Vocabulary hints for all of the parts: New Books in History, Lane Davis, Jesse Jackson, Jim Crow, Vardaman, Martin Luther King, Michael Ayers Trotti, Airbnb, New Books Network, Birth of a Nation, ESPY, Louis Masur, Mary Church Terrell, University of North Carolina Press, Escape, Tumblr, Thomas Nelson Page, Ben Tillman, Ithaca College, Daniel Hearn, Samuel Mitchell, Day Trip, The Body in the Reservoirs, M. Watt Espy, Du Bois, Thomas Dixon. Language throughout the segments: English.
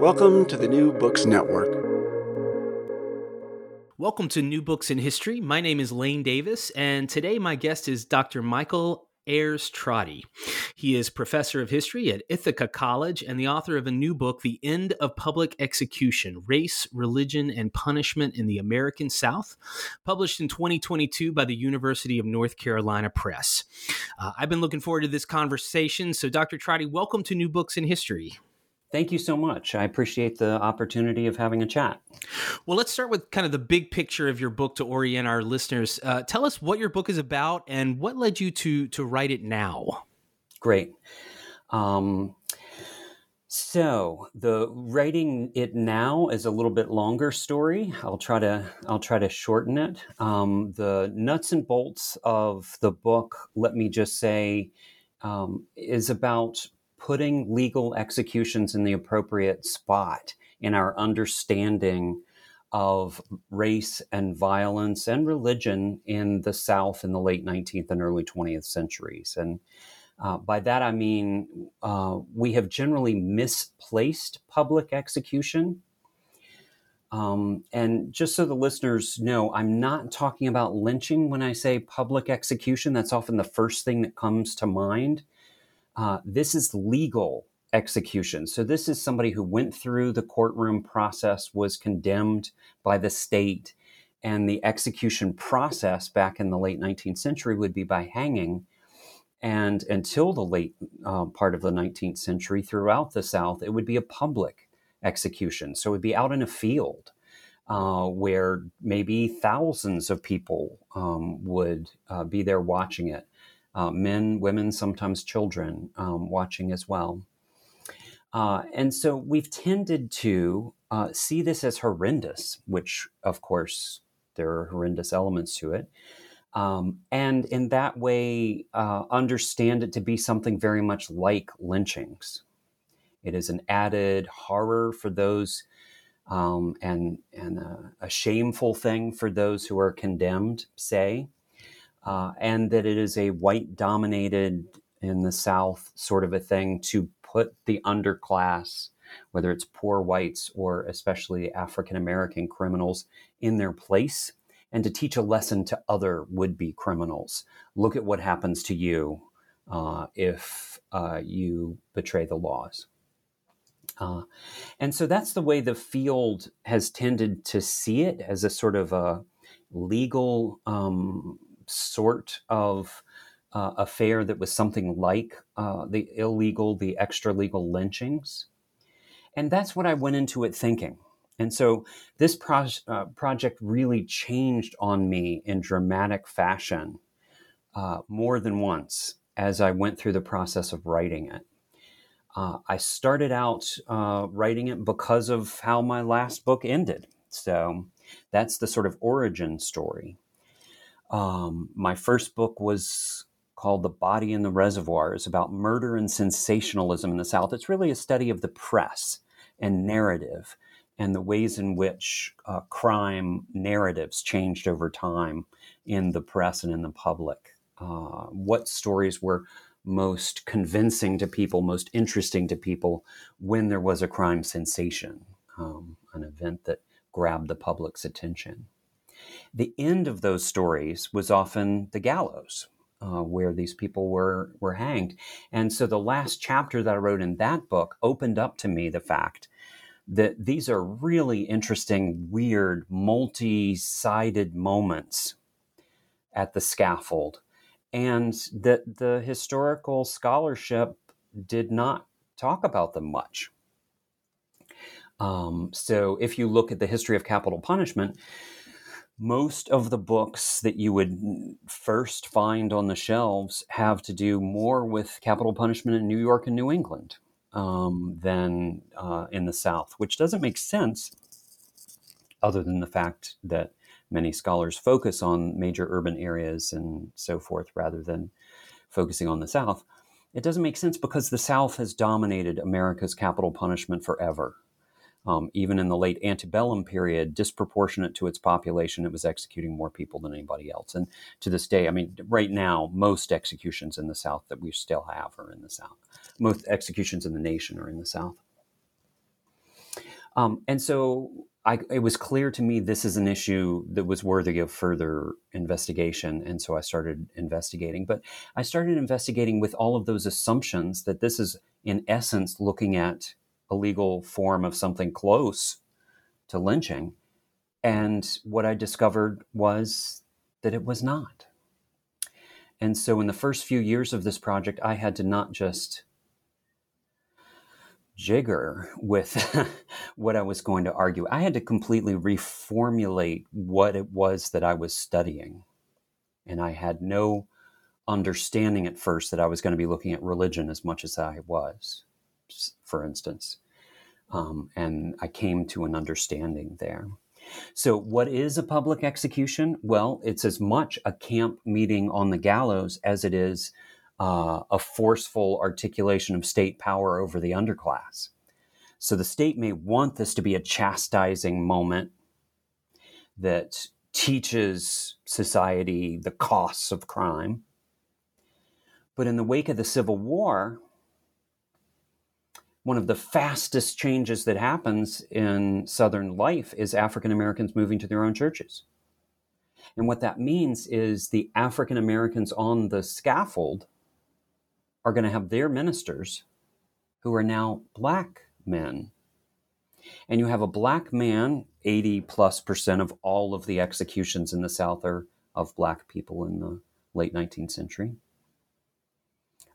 Welcome to the New Books Network. Welcome to New Books in History. My name is Lane Davis, and today my guest is Dr. Michael Ayers Trotti. He is professor of history at Ithaca College and the author of a new book, The End of Public Execution: Race, Religion, and Punishment in the American South, published in 2022 by the University of North Carolina Press. I've been looking forward to this conversation. So, Dr. Trotti, welcome to New Books in History. Thank you so much. I appreciate the opportunity of having a chat. Well, let's start with kind of the big picture of your book to orient our listeners. Tell us what your book is about and what led you to write it now. Great. So the writing it now is a little bit longer story. I'll try to shorten it. The nuts and bolts of the book, let me just say, is about putting legal executions in the appropriate spot in our understanding of race and violence and religion in the South in the late 19th and early 20th centuries. And by that, I mean, we have generally misplaced public execution. And just so the listeners know, I'm not talking about lynching when I say public execution. That's often the first thing that comes to mind. This is legal execution. So this is somebody who went through the courtroom process, was condemned by the state, and the execution process back in the late 19th century would be by hanging. And until the late part of the 19th century, throughout the South, it would be a public execution. So it would be out in a field where maybe thousands of people would be there watching it. Men, women, sometimes children watching as well. And so we've tended to see this as horrendous, which, of course, there are horrendous elements to it. And in that way, understand it to be something very much like lynchings. It is an added horror for those and a shameful thing for those who are condemned, say. And that it is a white-dominated, in the South, sort of a thing to put the underclass, whether it's poor whites or especially African-American criminals, in their place, and to teach a lesson to other would-be criminals. Look at what happens to you if you betray the laws. And so that's the way the field has tended to see it, as a sort of a legal sort of affair that was something like the extra-legal lynchings. And that's what I went into it thinking. And so this project really changed on me in dramatic fashion more than once as I went through the process of writing it. I started out writing it because of how my last book ended. So that's the sort of origin story. My first book was called The Body in the Reservoirs, about murder and sensationalism in the South. It's really a study of the press and narrative and the ways in which crime narratives changed over time in the press and in the public. What stories were most convincing to people, most interesting to people when there was a crime sensation, an event that grabbed the public's attention. The end of those stories was often the gallows, where these people were hanged. And so the last chapter that I wrote in that book opened up to me the fact that these are really interesting, weird, multi-sided moments at the scaffold, and that the historical scholarship did not talk about them much. So if you look at the history of capital punishment, most of the books that you would first find on the shelves have to do more with capital punishment in New York and New England than in the South, which doesn't make sense other than the fact that many scholars focus on major urban areas and so forth rather than focusing on the South. It doesn't make sense because the South has dominated America's capital punishment forever. Even in the late antebellum period, disproportionate to its population, it was executing more people than anybody else. And to this day, I mean, right now, most executions in the South that we still have are in the South. Most executions in the nation are in the South. And so it was clear to me this is an issue that was worthy of further investigation. And so I started investigating. But I started investigating with all of those assumptions that this is, in essence, looking at a legal form of something close to lynching. And what I discovered was that it was not. And so in the first few years of this project, I had to not just jigger with what I was going to argue. I had to completely reformulate what it was that I was studying. And I had no understanding at first that I was going to be looking at religion as much as I was, for instance. And I came to an understanding there. So what is a public execution? Well, it's as much a camp meeting on the gallows as it is a forceful articulation of state power over the underclass. So the state may want this to be a chastising moment that teaches society the costs of crime. But in the wake of the Civil War, one of the fastest changes that happens in Southern life is African Americans moving to their own churches. And what that means is the African Americans on the scaffold are going to have their ministers who are now Black men. And you have a Black man, 80+% of all of the executions in the South are of Black people in the late 19th century.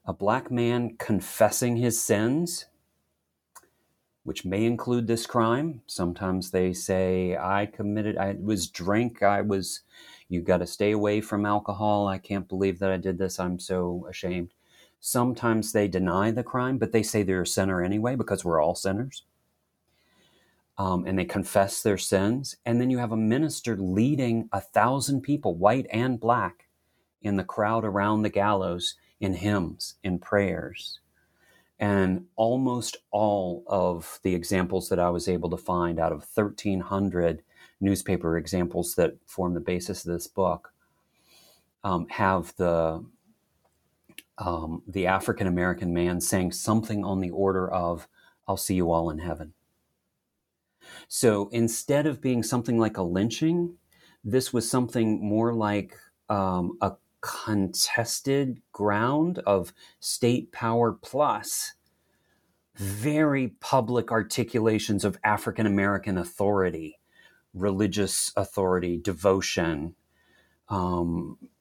A Black man confessing his sins, which may include this crime. Sometimes they say, I was drunk. You got to stay away from alcohol. I can't believe that I did this. I'm so ashamed. Sometimes they deny the crime, but they say they're a sinner anyway, because we're all sinners. And they confess their sins. And then you have a minister leading 1,000 people, white and Black, in the crowd around the gallows in hymns, in prayers. And almost all of the examples that I was able to find out of 1,300 newspaper examples that form the basis of this book have the African-American man saying something on the order of, "I'll see you all in heaven." So instead of being something like a lynching, this was something more like a contested ground of state power plus very public articulations of African American authority, religious authority, devotion,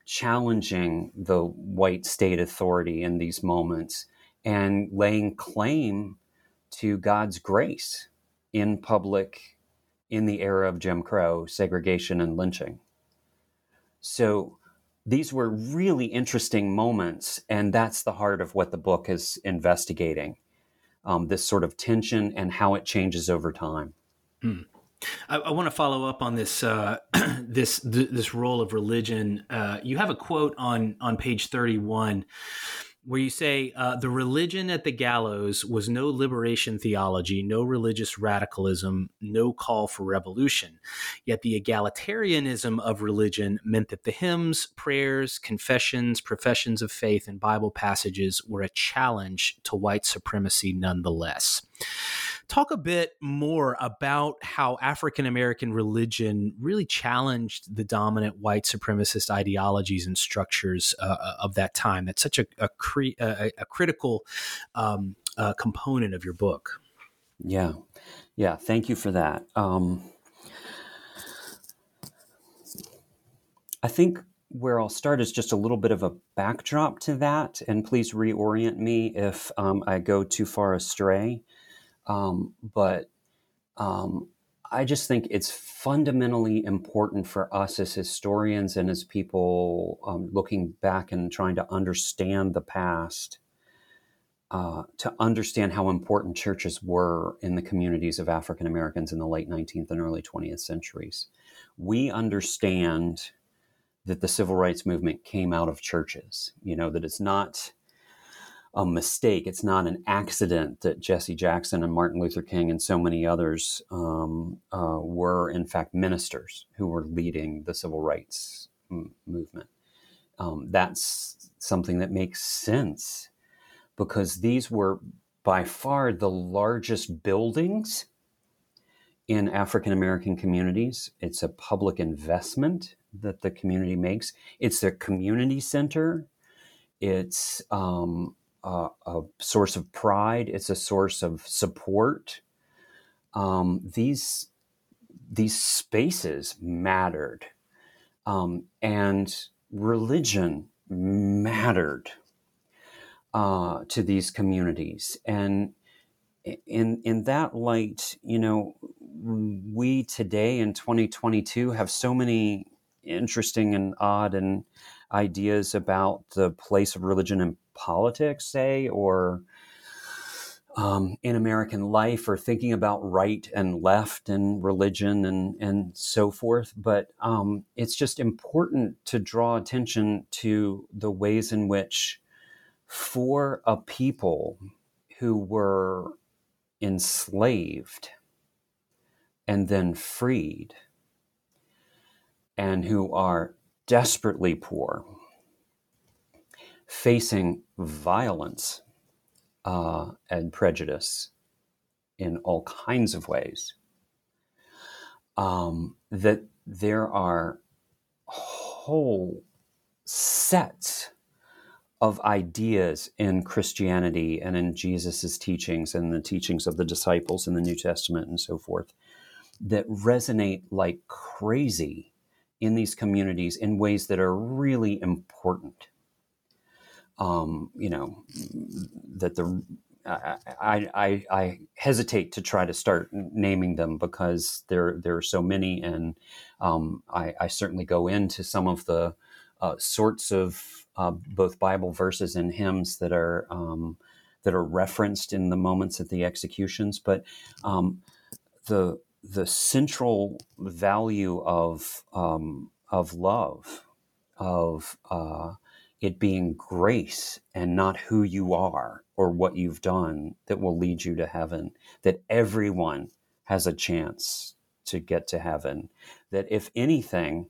challenging the white state authority in these moments and laying claim to God's grace in public in the era of Jim Crow, segregation, and lynching. So these were really interesting moments, and that's the heart of what the book is investigating, this sort of tension and how it changes over time. Mm. I want to follow up on this this role of religion. You have a quote on page 31 where you say, "The religion at the gallows was no liberation theology, no religious radicalism, no call for revolution. Yet the egalitarianism of religion meant that the hymns, prayers, confessions, professions of faith, and Bible passages were a challenge to white supremacy nonetheless." Talk a bit more about how African-American religion really challenged the dominant white supremacist ideologies and structures of that time. That's such a critical component of your book. Yeah. Yeah, thank you for that. I think where I'll start is just a little bit of a backdrop to that, and please reorient me if I go too far astray. But I just think it's fundamentally important for us as historians and as people looking back and trying to understand the past, to understand how important churches were in the communities of African Americans in the late 19th and early 20th centuries. We understand that the civil rights movement came out of churches, you know, that it's not a mistake. It's not an accident that Jesse Jackson and Martin Luther King and so many others were, in fact, ministers who were leading the civil rights movement. That's something that makes sense because these were by far the largest buildings in African-American communities. It's a public investment that the community makes. It's their community center. It's a source of pride. It's a source of support. These spaces mattered, and religion mattered to these communities. And in that light, you know, we today in 2022 have so many interesting and odd and ideas about the place of religion in politics, say, or in American life, or thinking about right and left and religion and so forth. But it's just important to draw attention to the ways in which for a people who were enslaved and then freed, and who are desperately poor, facing violence and prejudice in all kinds of ways, that there are whole sets of ideas in Christianity and in Jesus's teachings and the teachings of the disciples in the New Testament and so forth that resonate like crazy in these communities in ways that are really important. You know, that I hesitate to try to start naming them because there are so many, and I certainly go into some of the sorts of both Bible verses and hymns that are referenced in the moments at the executions, but the central value of love, of it being grace and not who you are or what you've done that will lead you to heaven, that everyone has a chance to get to heaven, that if anything,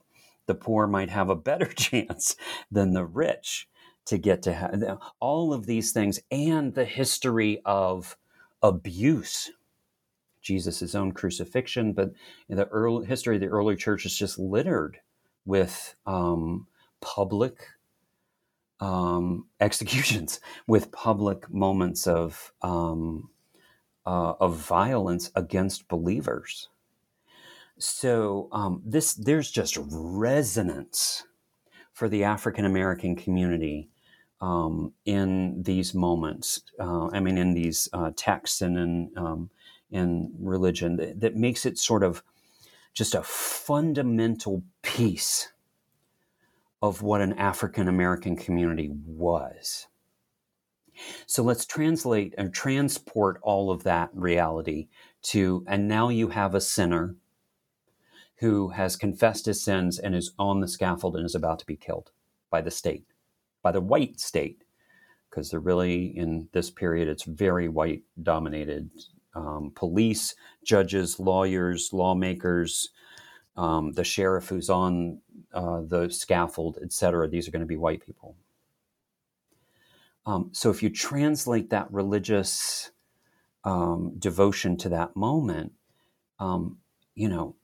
the poor might have a better chance than the rich to get to heaven. All of these things, and the history of abuse, Jesus' own crucifixion, but in the early history of the early church is just littered with public executions, with public moments of violence against believers. So there's just resonance for the African American community in these moments. I mean, in these texts and in religion that makes it sort of just a fundamental piece of what an African-American community was. So let's translate and transport all of that reality to, and now you have a sinner who has confessed his sins and is on the scaffold and is about to be killed by the state, by the white state, because they're really, in this period, it's very white-dominated. Police, judges, lawyers, lawmakers, the sheriff who's on the scaffold, etc. These are going to be white people. So if you translate that religious devotion to that moment, you know,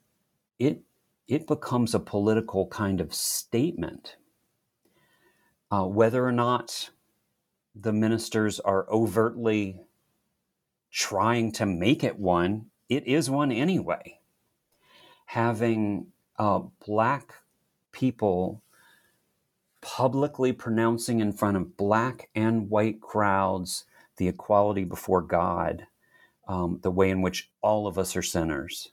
it becomes a political kind of statement. Whether or not the ministers are overtly trying to make it one it is one anyway. Having Black people publicly pronouncing in front of Black and white crowds the equality before God, the way in which all of us are sinners,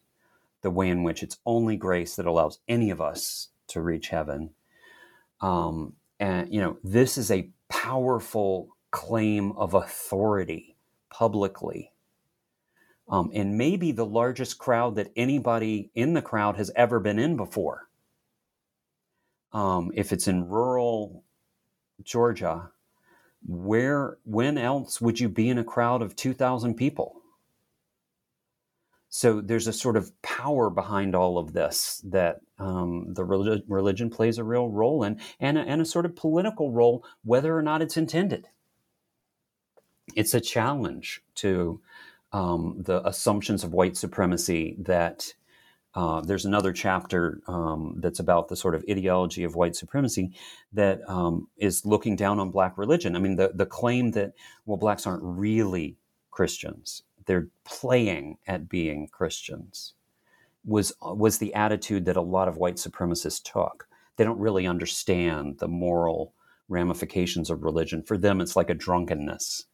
the way in which it's only grace that allows any of us to reach heaven. And, you know, this is a powerful claim of authority publicly. And maybe the largest crowd that anybody in the crowd has ever been in before. If it's in rural Georgia, when else would you be in a crowd of 2,000 people? So there's a sort of power behind all of this that the religion plays a real role in, and a sort of political role, whether or not it's intended. It's a challenge to the assumptions of white supremacy that there's another chapter that's about the sort of ideology of white supremacy that is looking down on Black religion. I mean, the claim that, well, Blacks aren't really Christians, they're playing at being Christians, was the attitude that a lot of white supremacists took. They don't really understand the moral ramifications of religion. For them, it's like a drunkenness.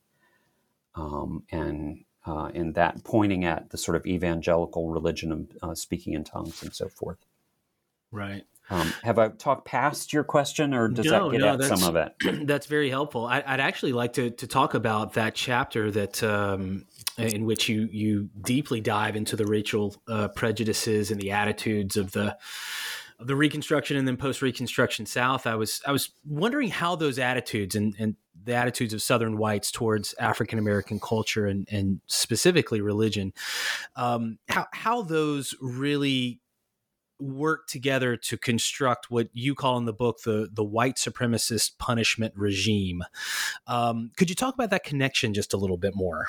And that pointing at the sort of evangelical religion of speaking in tongues and so forth. Right. Have I talked past your question, or does that get at some of it? That's very helpful. I'd actually like to talk about that chapter that in which you deeply dive into the racial prejudices and the attitudes of the Reconstruction and then post-Reconstruction South. I was wondering how those attitudes and the attitudes of Southern whites towards African-American culture and specifically religion, how those really work together to construct what you call in the book the white supremacist punishment regime. Could you talk about that connection just a little bit more?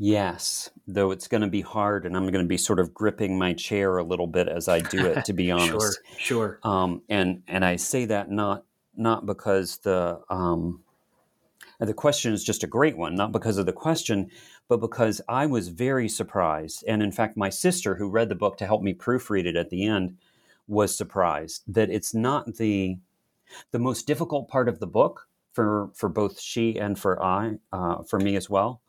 Yes, though it's going to be hard, and I'm going to be sort of gripping my chair a little bit as I do it, to be honest. Sure. And I say that not because the question is just a great one, not because of the question, but because I was very surprised. And in fact, my sister, who read the book to help me proofread it at the end, was surprised that it's not the most difficult part of the book for both she and for me as well,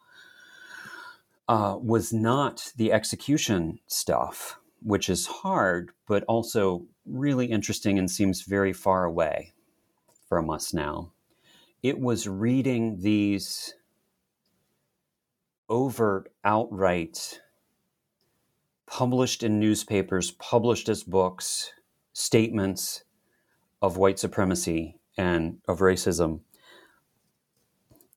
was not the execution stuff, which is hard, but also really interesting and seems very far away from us now. It was reading these overt, outright, published in newspapers, published as books, statements of white supremacy and of racism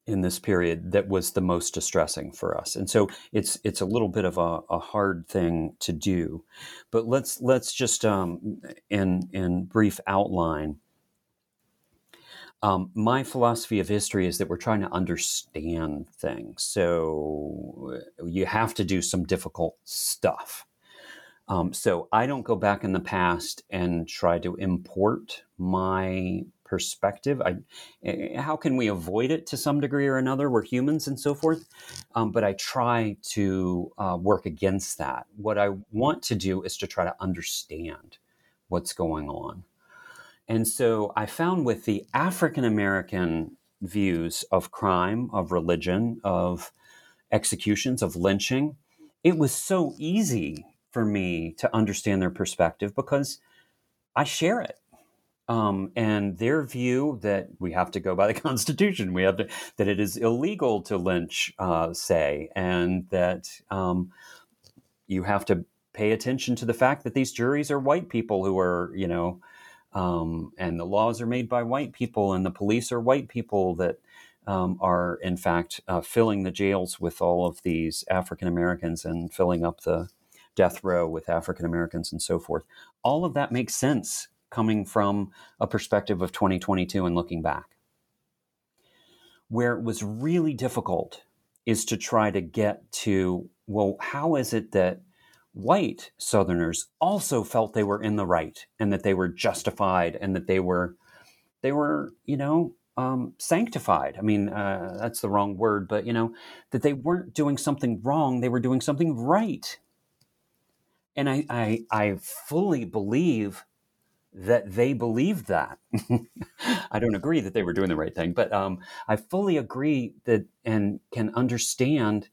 in this period that was the most distressing for us. And so it's a little bit of a hard thing to do. But let's just, in brief outline, my philosophy of history is that we're trying to understand things. So you have to do some difficult stuff. So I don't go back in the past and try to import my perspective. How can we avoid it to some degree or another? We're humans and so forth. But I try to work against that. What I want to do is to try to understand what's going on. And so I found with the African-American views of crime, of religion, of executions, of lynching, it was so easy for me to understand their perspective because I share it. And their view that we have to go by the Constitution, that it is illegal to lynch, say, and that you have to pay attention to the fact that these juries are white people who are, you know, and the laws are made by white people, and the police are white people that are, in fact, filling the jails with all of these African Americans and filling up the death row with African Americans and so forth. All of that makes sense coming from a perspective of 2022 and looking back. Where it was really difficult is to try to get to, well, how is it that white Southerners also felt they were in the right and that they were justified and that they were, you know, sanctified. I mean, that's the wrong word, but, you know, that they weren't doing something wrong. They were doing something right. And I fully believe that they believed that. I don't agree that they were doing the right thing, but I fully agree that and can understand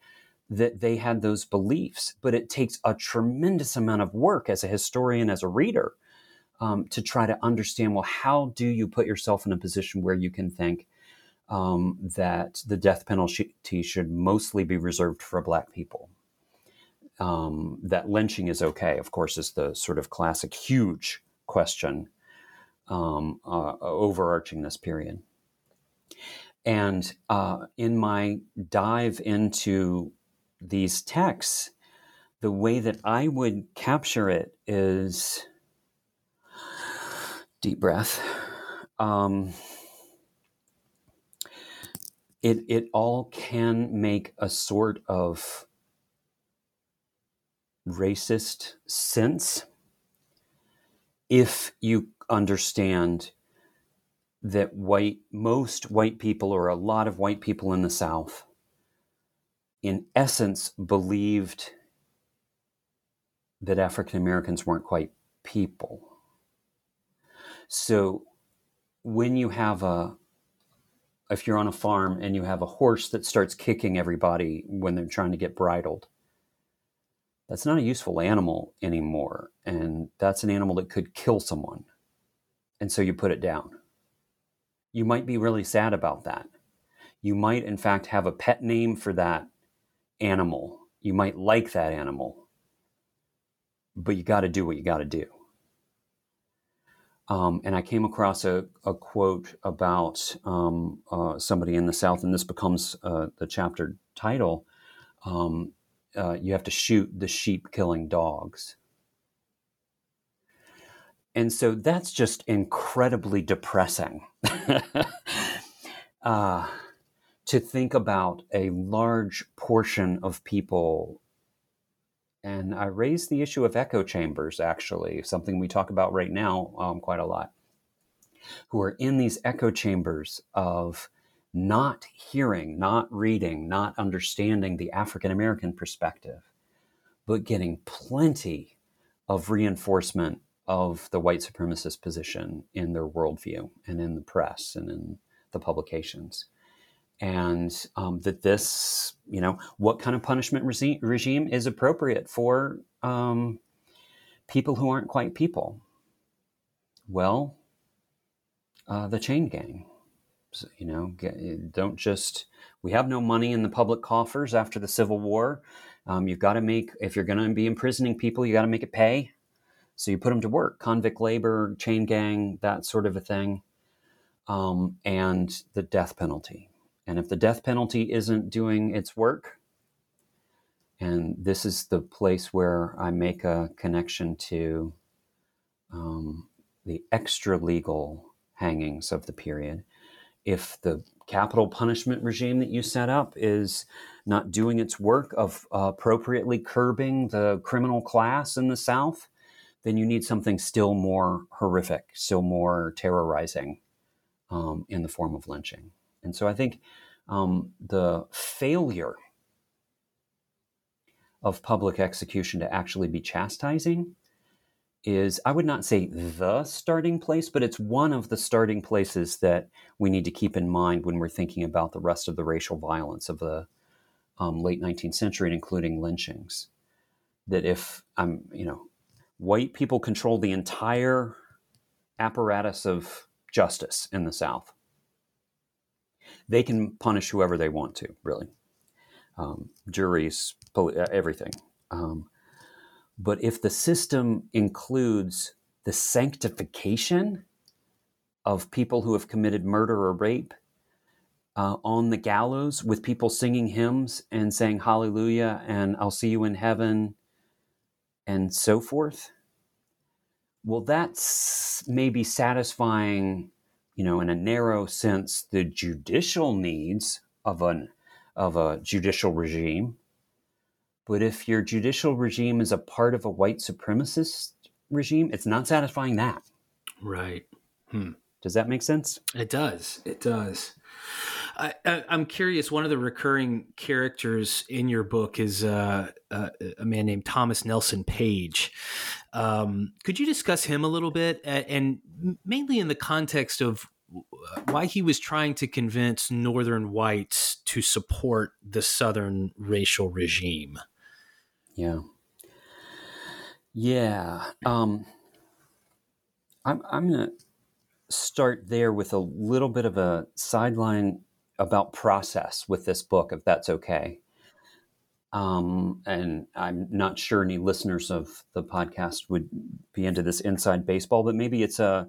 that they had those beliefs. But it takes a tremendous amount of work as a historian, as a reader, to try to understand, well, how do you put yourself in a position where you can think that the death penalty should mostly be reserved for Black people? That lynching is okay, of course, is the sort of classic huge question overarching this period. And in my dive into these texts, the way that I would capture it is, deep breath, it all can make a sort of racist sense if you understand that most white people, or a lot of white people in the South, in essence believed that African Americans weren't quite people. So when you have if you're on a farm and you have a horse that starts kicking everybody when they're trying to get bridled, that's not a useful animal anymore. And that's an animal that could kill someone. And so you put it down. You might be really sad about that. You might, in fact, have a pet name for that animal. You might like that animal, but you got to do what you got to do. And I came across a quote about somebody in the South, and this becomes the chapter title. You have to shoot the sheep killing dogs. And so that's just incredibly depressing to think about a large portion of people. And I raised the issue of echo chambers, actually, something we talk about right now quite a lot, who are in these echo chambers of not hearing, not reading, not understanding the African-American perspective, but getting plenty of reinforcement of the white supremacist position in their worldview and in the press and in the publications. And that this, you know, what kind of punishment regime is appropriate for people who aren't quite people? Well, the chain gang. So, you know, we have no money in the public coffers after the Civil War. You've got to if you're going to be imprisoning people, you got to make it pay. So you put them to work, convict labor, chain gang, that sort of a thing, and the death penalty. And if the death penalty isn't doing its work, and this is the place where I make a connection to the extra legal hangings of the period. If the capital punishment regime that you set up is not doing its work of appropriately curbing the criminal class in the South, then you need something still more horrific, still more terrorizing in the form of lynching. And so I think the failure of public execution to actually be chastising is, I would not say the starting place, but it's one of the starting places that we need to keep in mind when we're thinking about the rest of the racial violence of the late 19th century, including lynchings. That if white people control the entire apparatus of justice in the South, they can punish whoever they want to, really. Juries, everything. But if the system includes the sanctification of people who have committed murder or rape on the gallows with people singing hymns and saying hallelujah and I'll see you in heaven and so forth, well, that's maybe satisfying, you know, in a narrow sense, the judicial needs of a judicial regime. But if your judicial regime is a part of a white supremacist regime, it's not satisfying that. Right. Does that make sense? It does. It does. I'm curious. One of the recurring characters in your book is a man named Thomas Nelson Page. Could you discuss him a little bit, and mainly in the context of why he was trying to convince Northern whites to support the Southern racial regime? Yeah. I'm going to start there with a little bit of a sideline about process with this book, if that's okay. And I'm not sure any listeners of the podcast would be into this inside baseball, but maybe it's a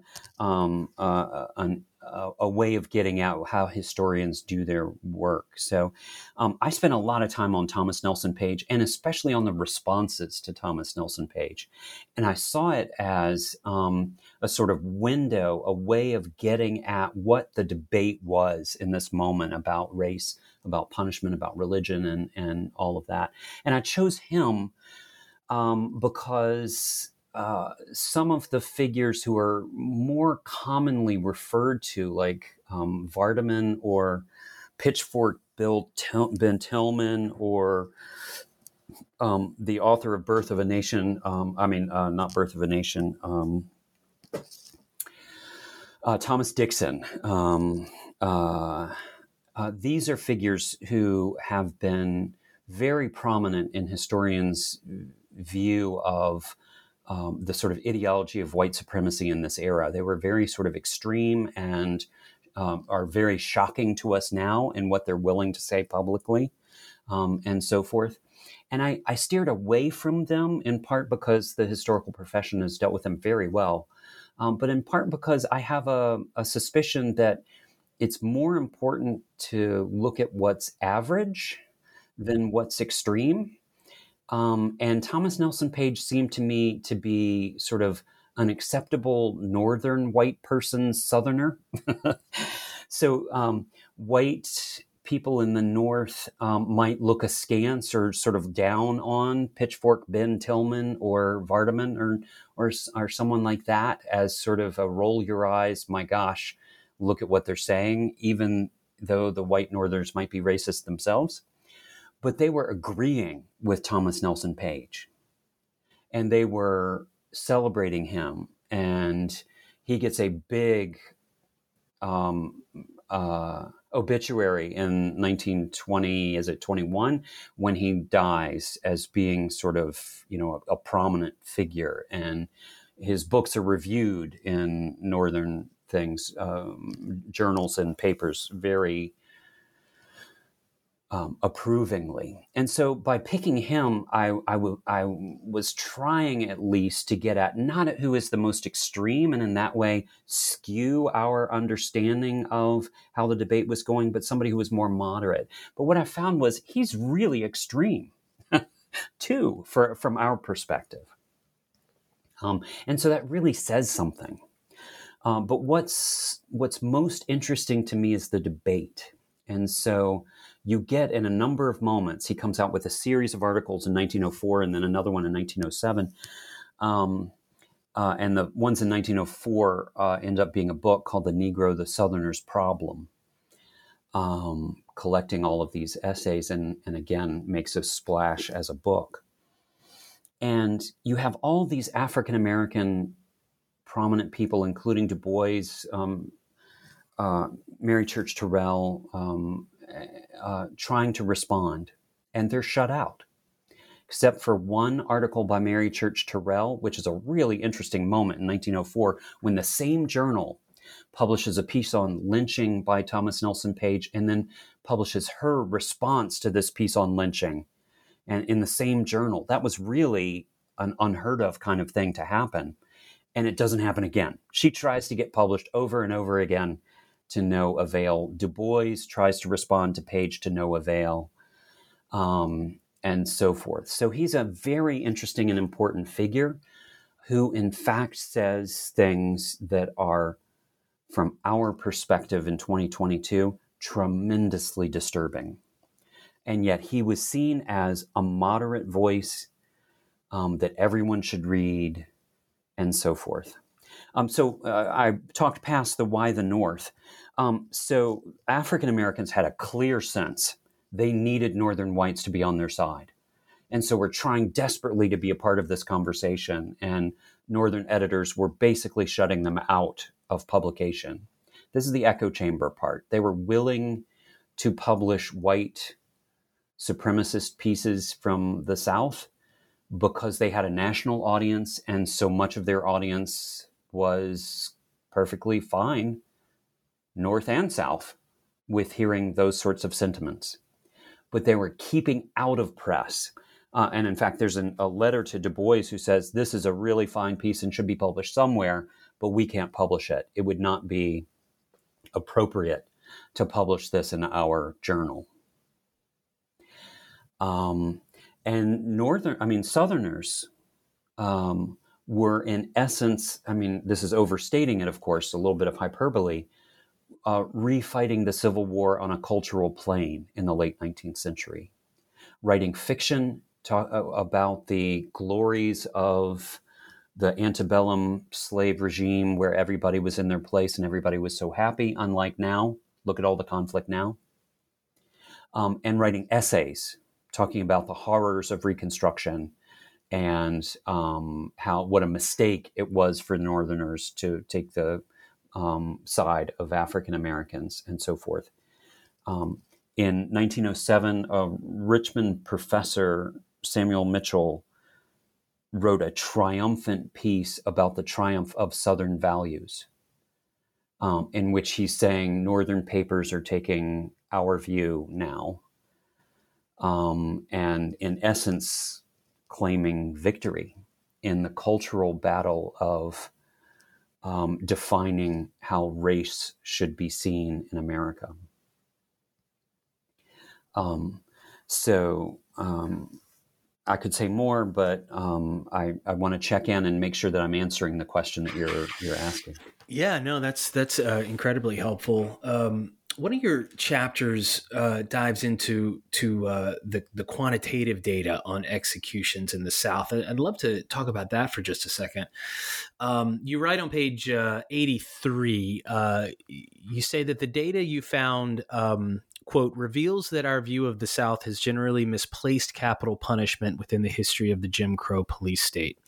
way of getting at how historians do their work. So I spent a lot of time on Thomas Nelson Page, and especially on the responses to Thomas Nelson Page. And I saw it as a sort of window, a way of getting at what the debate was in this moment about race, about punishment, about religion, and all of that. And I chose him because some of the figures who are more commonly referred to, like Vardaman or Pitchfork Bill Ben Tillman, or the author of Birth of a Nation, not Birth of a Nation, Thomas Dixon. These are figures who have been very prominent in historians' view of the sort of ideology of white supremacy in this era. They were very sort of extreme and are very shocking to us now in what they're willing to say publicly and so forth. And I steered away from them in part because the historical profession has dealt with them very well, but in part because I have a suspicion that it's more important to look at what's average than what's extreme. And Thomas Nelson Page seemed to me to be sort of an acceptable Northern white person Southerner. So white people in the North might look askance or sort of down on Pitchfork Ben Tillman or Vardaman or someone like that as sort of a roll your eyes, my gosh, look at what they're saying, even though the white Northerners might be racist themselves. But they were agreeing with Thomas Nelson Page, and they were celebrating him. And he gets a big obituary in 1921, when he dies, as being sort of, a prominent figure. And his books are reviewed in Northern things, journals and papers, very approvingly. And so by picking him, I was trying at least to get at not at who is the most extreme, and in that way skew our understanding of how the debate was going, but somebody who was more moderate. But what I found was he's really extreme too, from our perspective. And so that really says something. But what's most interesting to me is the debate. And so you get in a number of moments, he comes out with a series of articles in 1904 and then another one in 1907. And the ones in 1904 end up being a book called The Negro, The Southerner's Problem, collecting all of these essays and again makes a splash as a book. And you have all these African-American prominent people, including Du Bois, Mary Church Terrell, trying to respond, and they're shut out, except for one article by Mary Church Terrell, which is a really interesting moment in 1904 when the same journal publishes a piece on lynching by Thomas Nelson Page and then publishes her response to this piece on lynching, and in the same journal. That was really an unheard of kind of thing to happen, and it doesn't happen again. She tries to get published over and over again, to no avail. Du Bois tries to respond to Page to no avail, and so forth. So he's a very interesting and important figure who, in fact, says things that are, from our perspective in 2022, tremendously disturbing. And yet he was seen as a moderate voice that everyone should read, and so forth. So I talked past the why the North. So African Americans had a clear sense they needed Northern whites to be on their side. And so we're trying desperately to be a part of this conversation, and Northern editors were basically shutting them out of publication. This is the echo chamber part. They were willing to publish white supremacist pieces from the South because they had a national audience, and so much of their audience was perfectly fine, North and South, with hearing those sorts of sentiments. But they were keeping out of press. And in fact, there's a letter to Du Bois who says, this is a really fine piece and should be published somewhere, but we can't publish it. It would not be appropriate to publish this in our journal. And Southerners were in essence, this is overstating it, of course, a little bit of hyperbole, refighting the Civil War on a cultural plane in the late 19th century, writing fiction about the glories of the antebellum slave regime where everybody was in their place and everybody was so happy, unlike now. Look at all the conflict now. And writing essays, talking about the horrors of Reconstruction and what a mistake it was for Northerners to take the side of African Americans and so forth. In 1907, a Richmond professor, Samuel Mitchell, wrote a triumphant piece about the triumph of Southern values, in which he's saying Northern papers are taking our view now, and in essence claiming victory in the cultural battle of defining how race should be seen in America. So I could say more, but I want to check in and make sure that I'm answering the question that you're asking. Yeah, no, that's incredibly helpful. One of your chapters dives into the quantitative data on executions in the South. I'd love to talk about that for just a second. You write on page 83, you say that the data you found, quote, reveals that our view of the South has generally misplaced capital punishment within the history of the Jim Crow police state.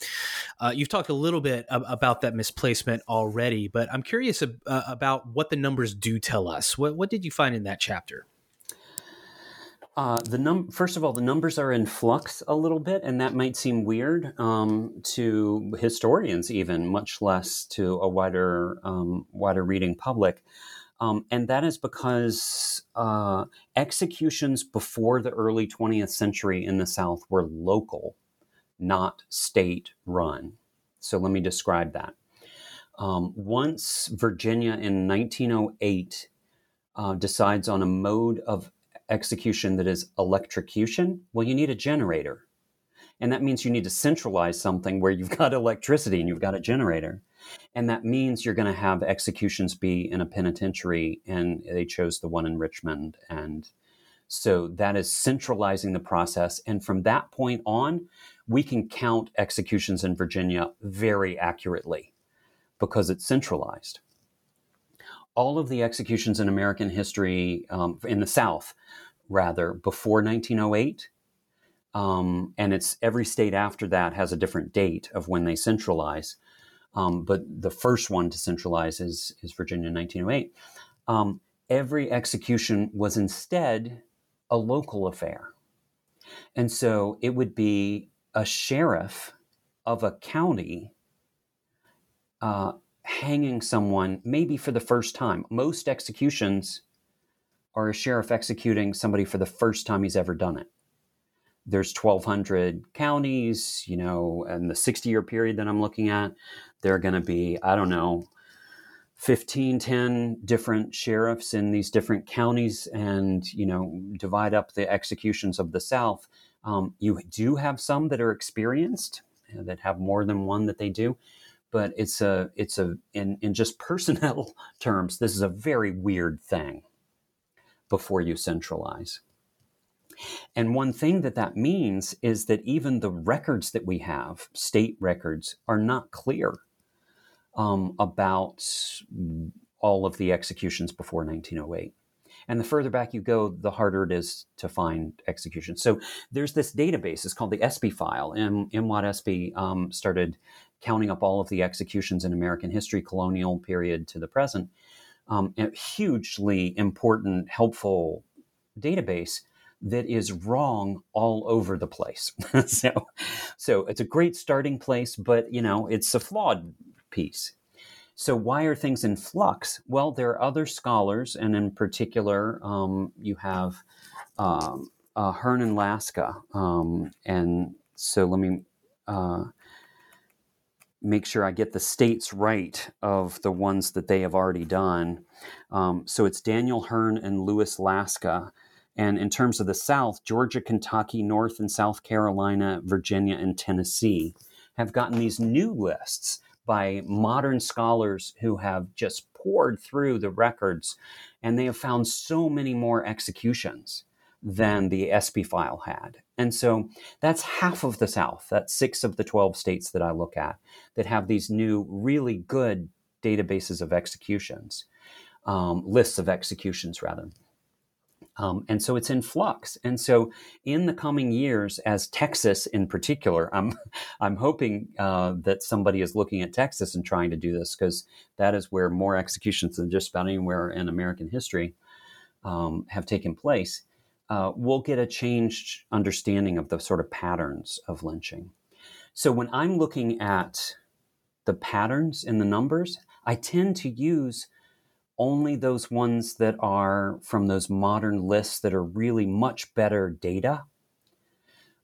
You've talked a little bit about that misplacement already, but I'm curious about what the numbers do tell us. What did you find in that chapter? First of all, the numbers are in flux a little bit, and that might seem weird to historians even, much less to a wider reading public. And that is because executions before the early 20th century in the South were local, not state-run. So let me describe that. Once Virginia in 1908 decides on a mode of execution that is electrocution, well, you need a generator. And that means you need to centralize something where you've got electricity and you've got a generator. And that means you're going to have executions be in a penitentiary, and they chose the one in Richmond. And so that is centralizing the process. And from that point on, we can count executions in Virginia very accurately because it's centralized. All of the executions in American history, in the South, rather, before 1908, and it's every state after that has a different date of when they centralize. But the first one to centralize is Virginia in 1908. Every execution was instead a local affair. And so it would be a sheriff of a county hanging someone, maybe for the first time. Most executions are a sheriff executing somebody for the first time he's ever done it. There's 1,200 counties, and the 60-year period that I'm looking at, there are going to be, 10 different sheriffs in these different counties, and, divide up the executions of the South. You do have some that are experienced, that have more than one that they do, but in just personnel terms, this is a very weird thing before you centralize. And one thing that means is that even the records that we have, state records, are not clear. about all of the executions before 1908. And the further back you go, the harder it is to find executions. So there's this database. It's called the ESPY file. M. Watt Espy started counting up all of the executions in American history, colonial period to the present. A hugely important, helpful database that is wrong all over the place. So it's a great starting place, but it's a flawed piece. So why are things in flux? Well, there are other scholars, and in particular, you have Hearn and Laska. And so let me make sure I get the states right of the ones that they have already done. So it's Daniel Hearn and Louis Laska. And in terms of the South, Georgia, Kentucky, North and South Carolina, Virginia, and Tennessee have gotten these new lists by modern scholars who have just poured through the records, and they have found so many more executions than the ESPY file had. And so that's half of the South. That's 6 of the 12 states that I look at that have these new, really good databases of executions, lists of executions, rather. And so it's in flux. And so in the coming years, as Texas in particular, I'm hoping that somebody is looking at Texas and trying to do this, because that is where more executions than just about anywhere in American history have taken place. We'll get a changed understanding of the sort of patterns of lynching. So when I'm looking at the patterns in the numbers, I tend to use only those ones that are from those modern lists that are really much better data.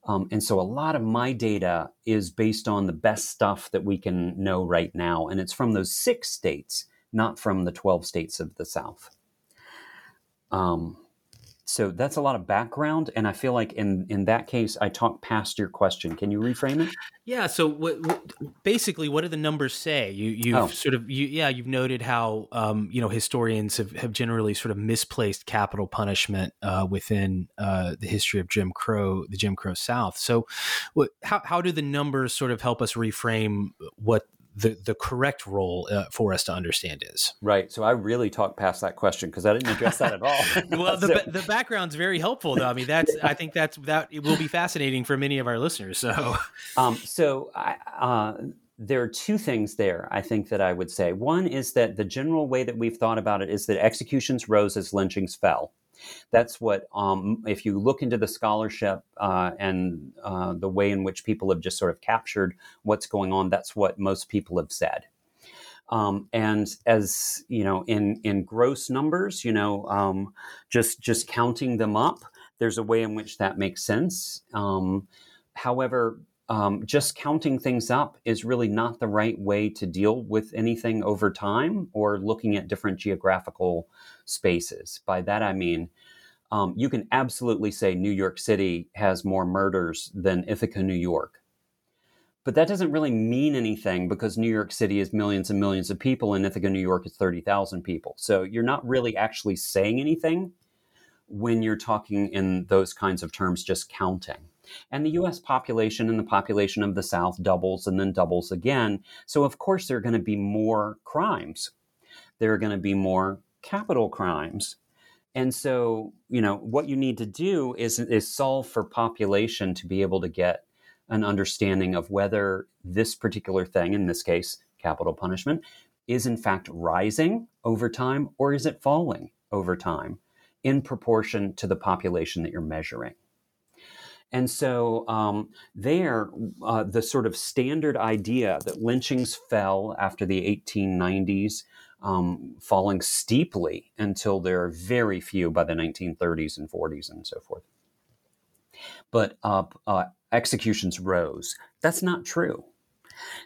And so a lot of my data is based on the best stuff that we can know right now. And it's from those 6 states, not from the 12 states of the South. So that's a lot of background. And I feel like in that case, I talked past your question. Can you reframe it? Yeah. So basically, what do the numbers say? You've noted how, historians have generally sort of misplaced capital punishment within the history of Jim Crow, the Jim Crow South. So how do the numbers sort of help us reframe what the correct role for us to understand is? Right. So I really talked past that question because I didn't address that at all. Well, the background's very helpful, though. I mean, I think it will be fascinating for many of our listeners. So, there are 2 things there, I think, that I would say. One is that the general way that we've thought about it is that executions rose as lynchings fell. That's what, if you look into the scholarship and the way in which people have just sort of captured what's going on, that's what most people have said. And as you know, in gross numbers, just counting them up, there's a way in which that makes sense. However, just counting things up is really not the right way to deal with anything over time or looking at different geographical spaces. By that, I mean, you can absolutely say New York City has more murders than Ithaca, New York. But that doesn't really mean anything because New York City is millions and millions of people and Ithaca, New York is 30,000 people. So you're not really actually saying anything when you're talking in those kinds of terms, just counting. And the U.S. population and the population of the South doubles and then doubles again. So, of course, there are going to be more crimes. There are going to be more capital crimes. And so, what you need to do is solve for population to be able to get an understanding of whether this particular thing, in this case, capital punishment, is in fact rising over time or is it falling over time in proportion to the population that you're measuring. And so the sort of standard idea that lynchings fell after the 1890s, falling steeply until there are very few by the 1930s and 40s and so forth. But executions rose. That's not true.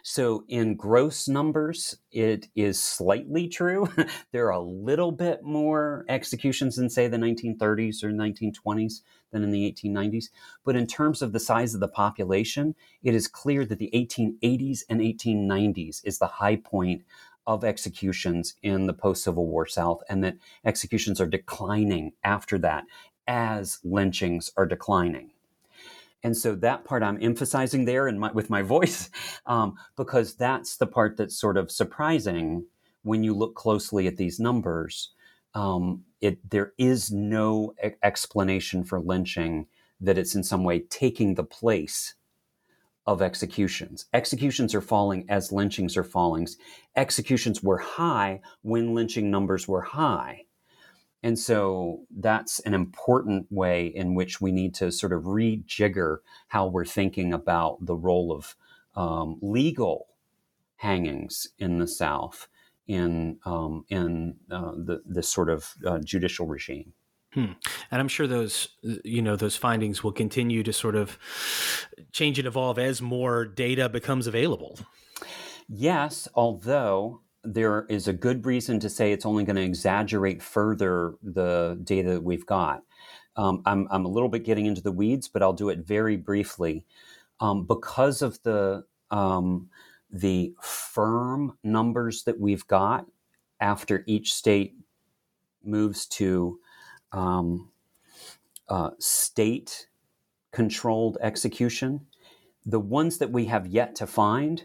So in gross numbers, it is slightly true. There are a little bit more executions in, say, the 1930s or 1920s than in the 1890s. But in terms of the size of the population, it is clear that the 1880s and 1890s is the high point of executions in the post-Civil War South, and that executions are declining after that as lynchings are declining. And so that part I'm emphasizing there in with my voice, because that's the part that's sort of surprising when you look closely at these numbers. There is no explanation for lynching that it's in some way taking the place of executions. Executions are falling as lynchings are falling. Executions were high when lynching numbers were high. And so that's an important way in which we need to sort of rejigger how we're thinking about the role of legal hangings in the South in this sort of judicial regime. And I'm sure those findings will continue to sort of change and evolve as more data becomes available. Yes, although there is a good reason to say it's only going to exaggerate further the data that we've got. I'm a little bit getting into the weeds, but I'll do it very briefly. Because of the firm numbers that we've got after each state moves to state-controlled execution, the ones that we have yet to find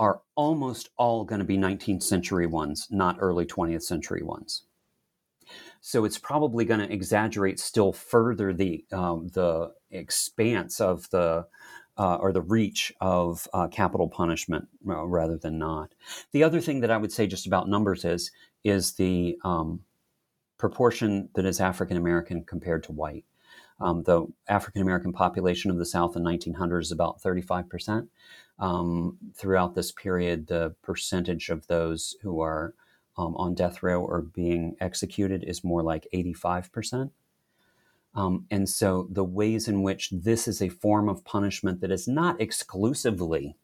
are almost all going to be 19th century ones, not early 20th century ones. So it's probably going to exaggerate still further the expanse of the reach of capital punishment rather than not. The other thing that I would say just about numbers is the proportion that is African-American compared to white. The African-American population of the South in 1900 is about 35%. Throughout this period, the percentage of those who are on death row or being executed is more like 85%. And so the ways in which this is a form of punishment that is not exclusively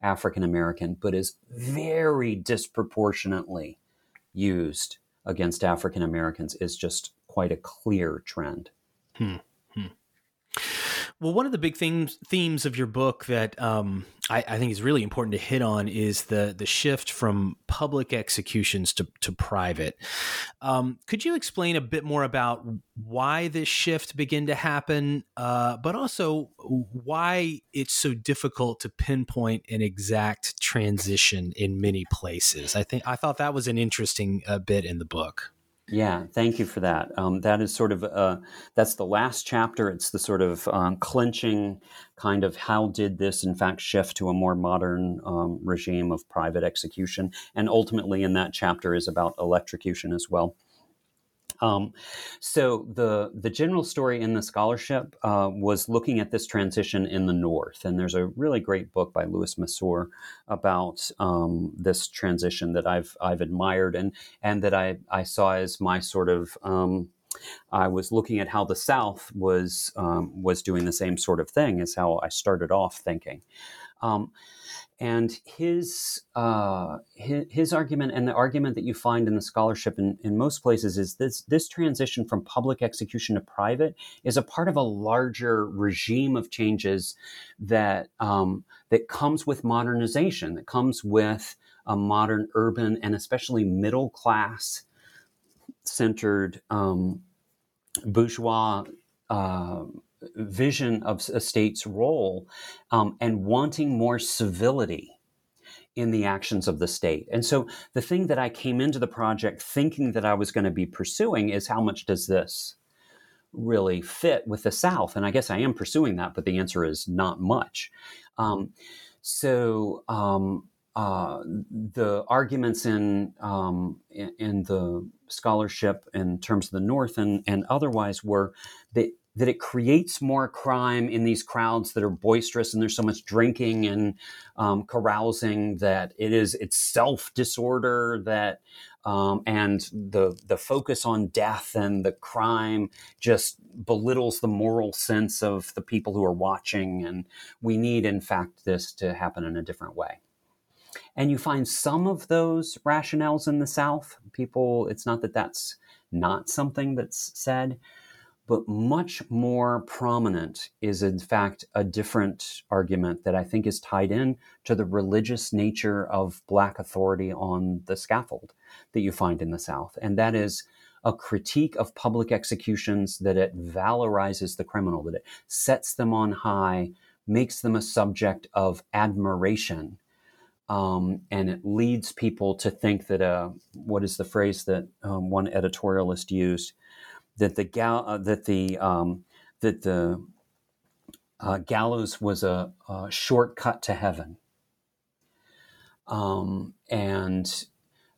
African-American, but is very disproportionately used against African-Americans is just quite a clear trend. Well, one of the big themes of your book that I think is really important to hit on is the shift from public executions to private. Could you explain a bit more about why this shift began to happen, but also why it's so difficult to pinpoint an exact transition in many places? I thought that was an interesting bit in the book. Yeah, thank you for that. That is sort of, that's the last chapter. It's the sort of clinching kind of how did this, in fact, shift to a more modern regime of private execution? And ultimately in that chapter is about electrocution as well. So the general story in the scholarship was looking at this transition in the North. And there's a really great book by Louis Masur about this transition that I've admired and that I saw as my sort of, I was looking at how the South was doing the same sort of thing as how I started off thinking. And his argument and the argument that you find in the scholarship in most places is this transition from public execution to private is a part of a larger regime of changes that that comes with modernization, that comes with a modern urban and especially middle class centered bourgeois vision of a state's role and wanting more civility in the actions of the state. And so the thing that I came into the project thinking that I was going to be pursuing is how much does this really fit with the South? And I guess I am pursuing that, but the answer is not much. The arguments in the scholarship in terms of the North and otherwise were that it creates more crime in these crowds that are boisterous and there's so much drinking and carousing that it is itself disorder that and the focus on death and the crime just belittles the moral sense of the people who are watching. And we need, in fact, this to happen in a different way. And you find some of those rationales in the South. People, it's not that that's not something that's said, but much more prominent is, in fact, a different argument that I think is tied in to the religious nature of Black authority on the scaffold that you find in the South. And that is a critique of public executions, that it valorizes the criminal, that it sets them on high, makes them a subject of admiration. And it leads people to think that, what is the phrase that one editorialist used, that the gallows was a shortcut to heaven.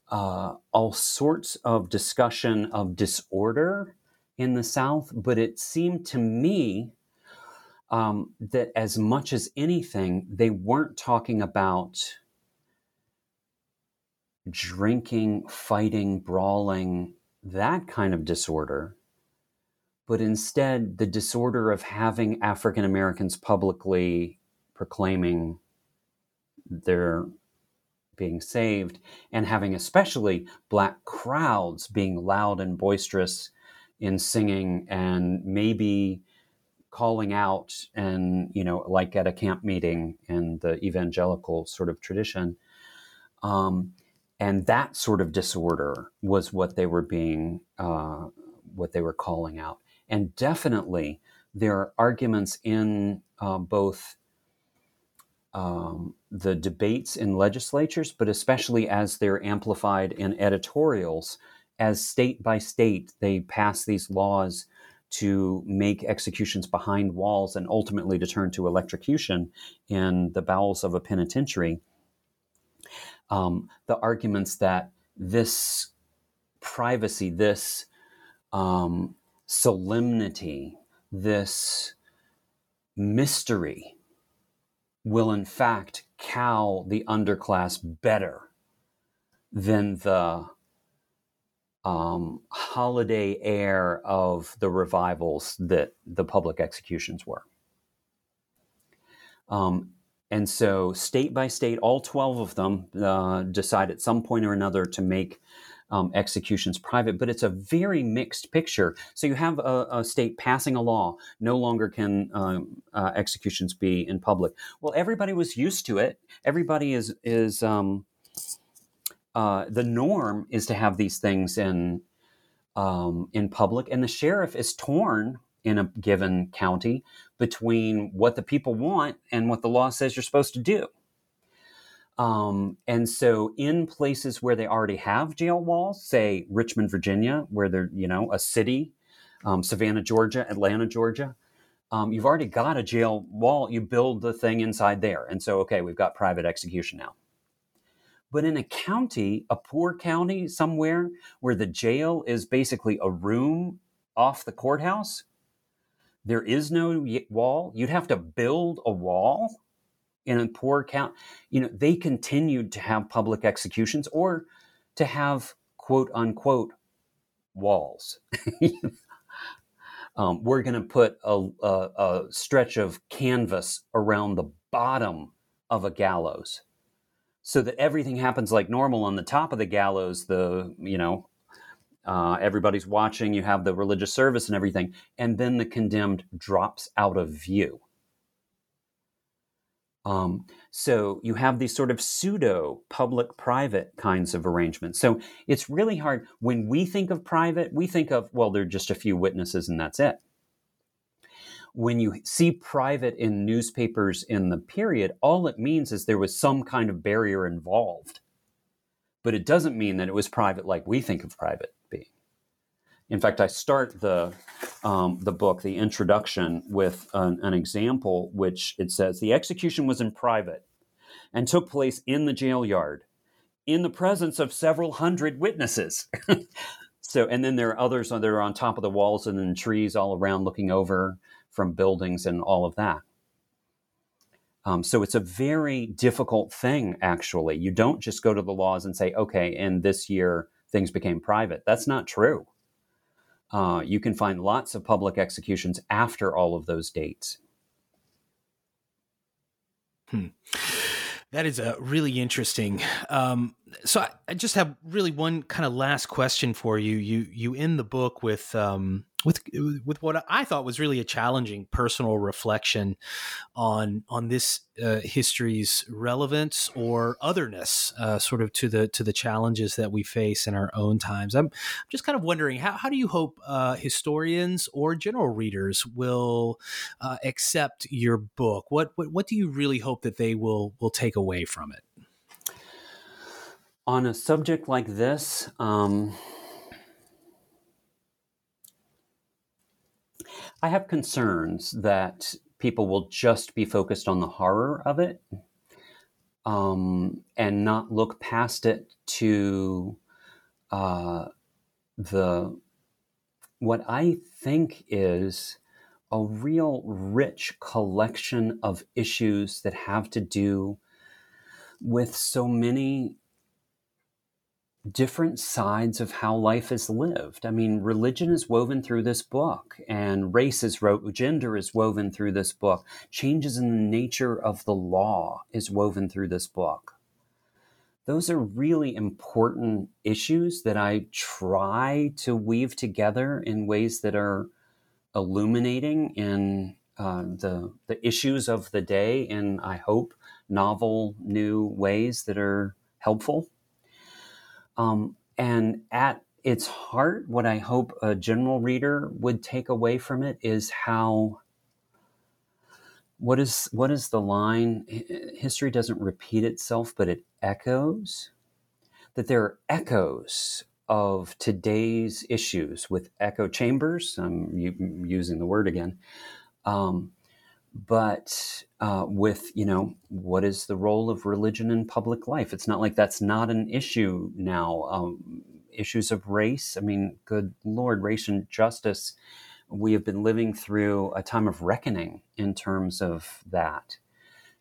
All sorts of discussion of disorder in the South, but it seemed to me that as much as anything, they weren't talking about drinking, fighting, brawling, that kind of disorder, but instead the disorder of having African Americans publicly proclaiming their being saved, and having especially Black crowds being loud and boisterous in singing and maybe calling out, and, you know, like at a camp meeting in the evangelical sort of tradition. And that sort of disorder was what they were being, what they were calling out. And definitely there are arguments in both the debates in legislatures, but especially as they're amplified in editorials, as state by state, they pass these laws to make executions behind walls and ultimately to turn to electrocution in the bowels of a penitentiary. The arguments that this privacy, this solemnity, this mystery will in fact cow the underclass better than the holiday air of the revivals that the public executions were. And so state by state, all 12 of them decide at some point or another to make executions private, but it's a very mixed picture. So you have a state passing a law, no longer can executions be in public. Well, everybody was used to it. Everybody is the norm is to have these things in public, and the sheriff is torn in a given county between what the people want and what the law says you're supposed to do. And so in places where they already have jail walls, say Richmond, Virginia, where they're, you know, a city, Savannah, Georgia, Atlanta, Georgia, you've already got a jail wall. You build the thing inside there. And so, okay, we've got private execution now. But in a county, a poor county somewhere where the jail is basically a room off the courthouse, there is no wall. You'd have to build a wall. In a poor county, you know, they continued to have public executions or to have quote unquote walls. We're going to put a stretch of canvas around the bottom of a gallows so that everything happens like normal on the top of the gallows. Everybody's watching, you have the religious service and everything. And then the condemned drops out of view. So you have these sort of pseudo public-private kinds of arrangements. So it's really hard. When we think of private, we think of, well, there are just a few witnesses and that's it. When you see private in newspapers in the period, all it means is there was some kind of barrier involved. But it doesn't mean that it was private like we think of private being. In fact, I start the book, the introduction, with an example, which it says, the execution was in private and took place in the jail yard in the presence of several hundred witnesses. So, and then there are others that are on top of the walls and in trees all around looking over from buildings and all of that. So it's a very difficult thing, actually. You don't just go to the laws and say, okay, and this year things became private. That's not true. You can find lots of public executions after all of those dates. That is a really interesting. So I just have really one kind of last question for you. You end the book with what I thought was really a challenging personal reflection on this history's relevance or otherness, sort of to the challenges that we face in our own times. I'm just kind of wondering how do you hope historians or general readers will accept your book? What do you really hope that they will take away from it? On a subject like this, I have concerns that people will just be focused on the horror of it, and not look past it to what I think is a real rich collection of issues that have to do with so many different sides of how life is lived. I mean, religion is woven through this book, and race is gender is woven through this book. Changes in the nature of the law is woven through this book. Those are really important issues that I try to weave together in ways that are illuminating in the issues of the day, in, I hope, novel, new ways that are helpful. And at its heart, what I hope a general reader would take away from it is what is the line? History doesn't repeat itself, but it echoes. That there are echoes of today's issues with echo chambers. I'm using the word again. With, what is the role of religion in public life? It's not like that's not an issue now. Issues of race, I mean, good Lord, race and justice. We have been living through a time of reckoning in terms of that.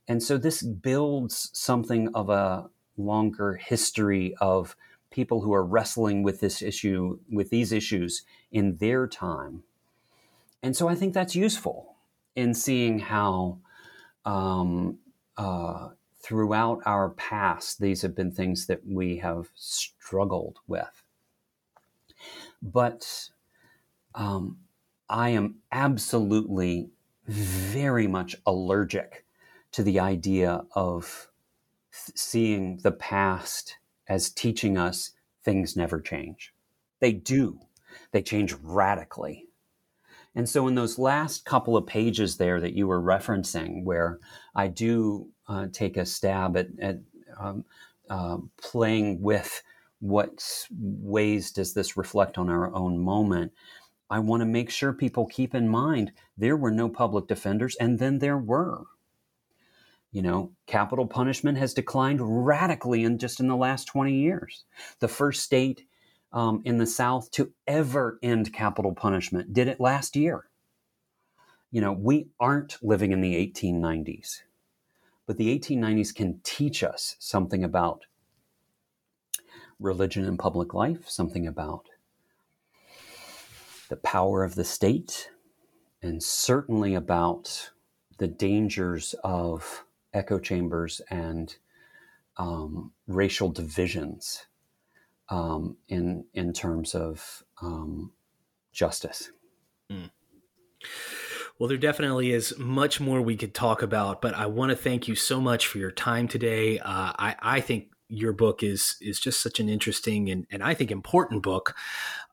And so this builds something of a longer history of people who are wrestling with this issue, with these issues in their time. And so I think that's useful. In seeing how throughout our past, these have been things that we have struggled with. But I am absolutely very much allergic to the idea of seeing the past as teaching us things never change. They do. They change radically. And so in those last couple of pages there that you were referencing, where I do take a stab at playing with what ways does this reflect on our own moment, I want to make sure people keep in mind there were no public defenders, and then there were. Capital punishment has declined radically in the last 20 years. The first state in the South to ever end capital punishment did it last year. We aren't living in the 1890s, but the 1890s can teach us something about religion and public life, something about the power of the state, and certainly about the dangers of echo chambers and racial divisions in terms of justice. Mm. Well, there definitely is much more we could talk about, but I want to thank you so much for your time today. I think your book is just such an interesting and I think important book.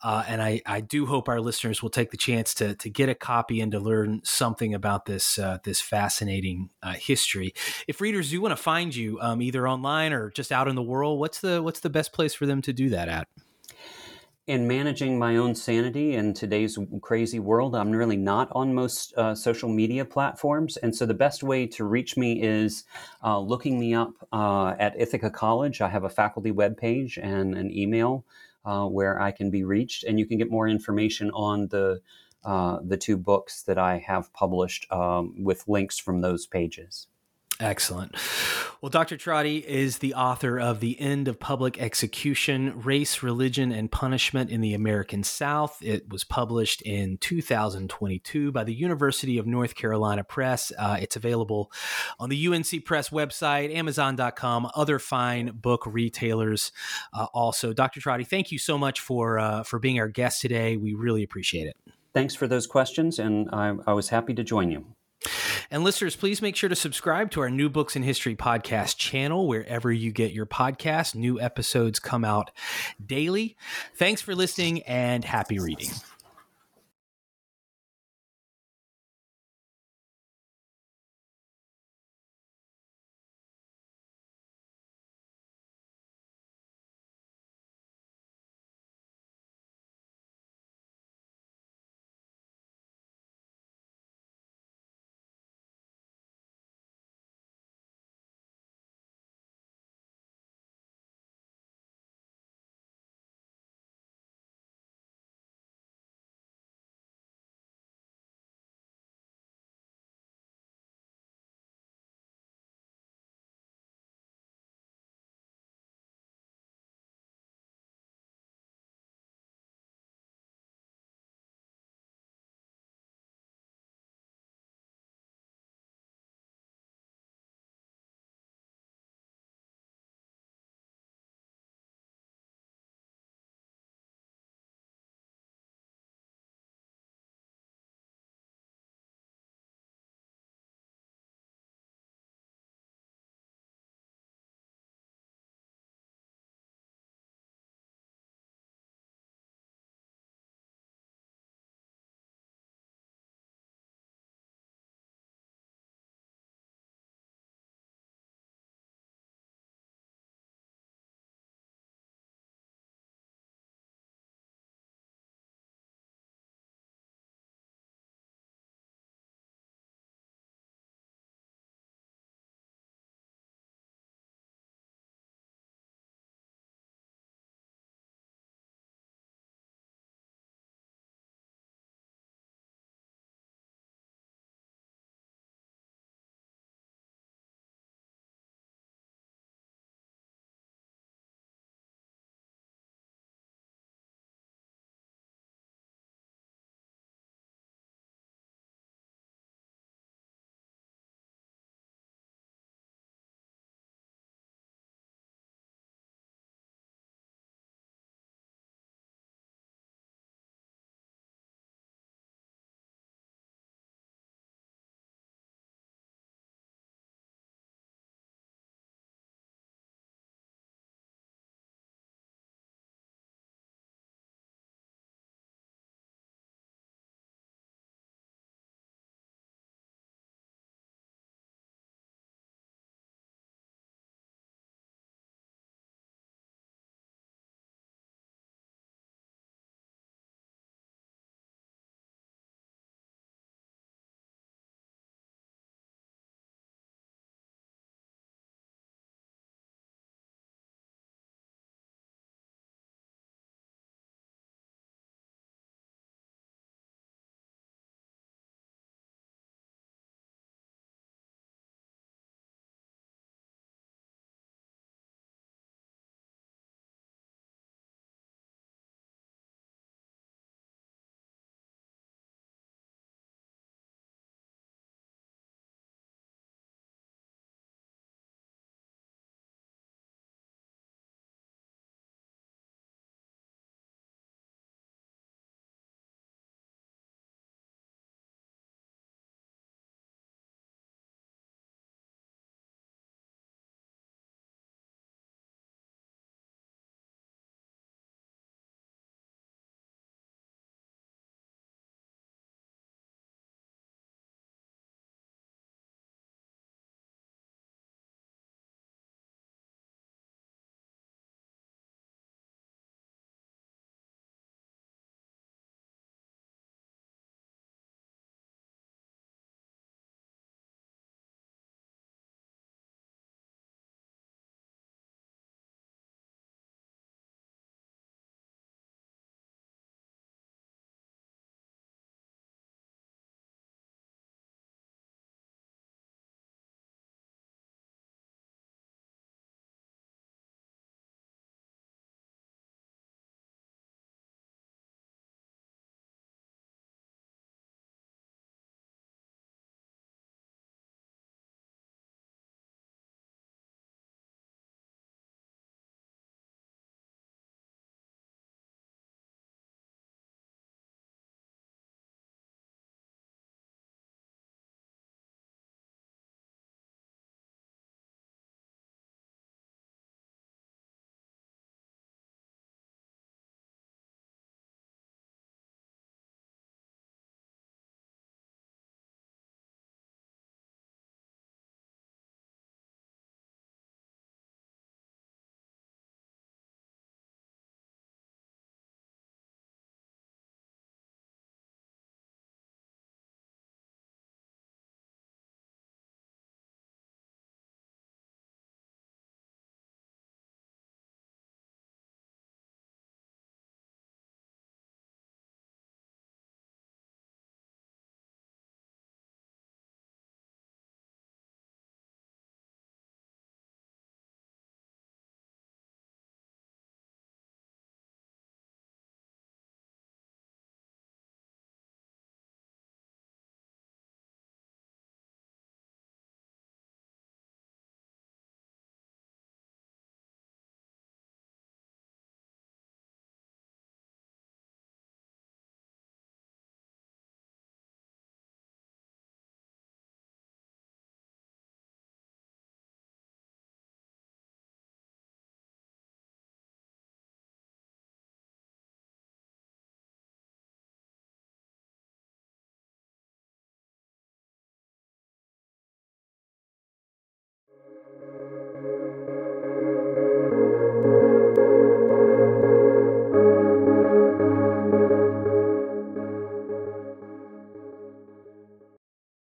And I do hope our listeners will take the chance to get a copy and to learn something about this fascinating history. If readers do want to find you either online or just out in the world, what's the best place for them to do that at? In managing my own sanity in today's crazy world, I'm really not on most social media platforms. And so the best way to reach me is looking me up at Ithaca College. I have a faculty webpage and an email where I can be reached. And you can get more information on the two books that I have published with links from those pages. Excellent. Well, Dr. Trotti is the author of The End of Public Execution, Race, Religion, and Punishment in the American South. It was published in 2022 by the University of North Carolina Press. It's available on the UNC Press website, Amazon.com, other fine book retailers also. Dr. Trotti, thank you so much for being our guest today. We really appreciate it. Thanks for those questions, and I was happy to join you. And listeners, please make sure to subscribe to our New Books in History podcast channel wherever you get your podcasts. New episodes come out daily. Thanks for listening, and happy reading.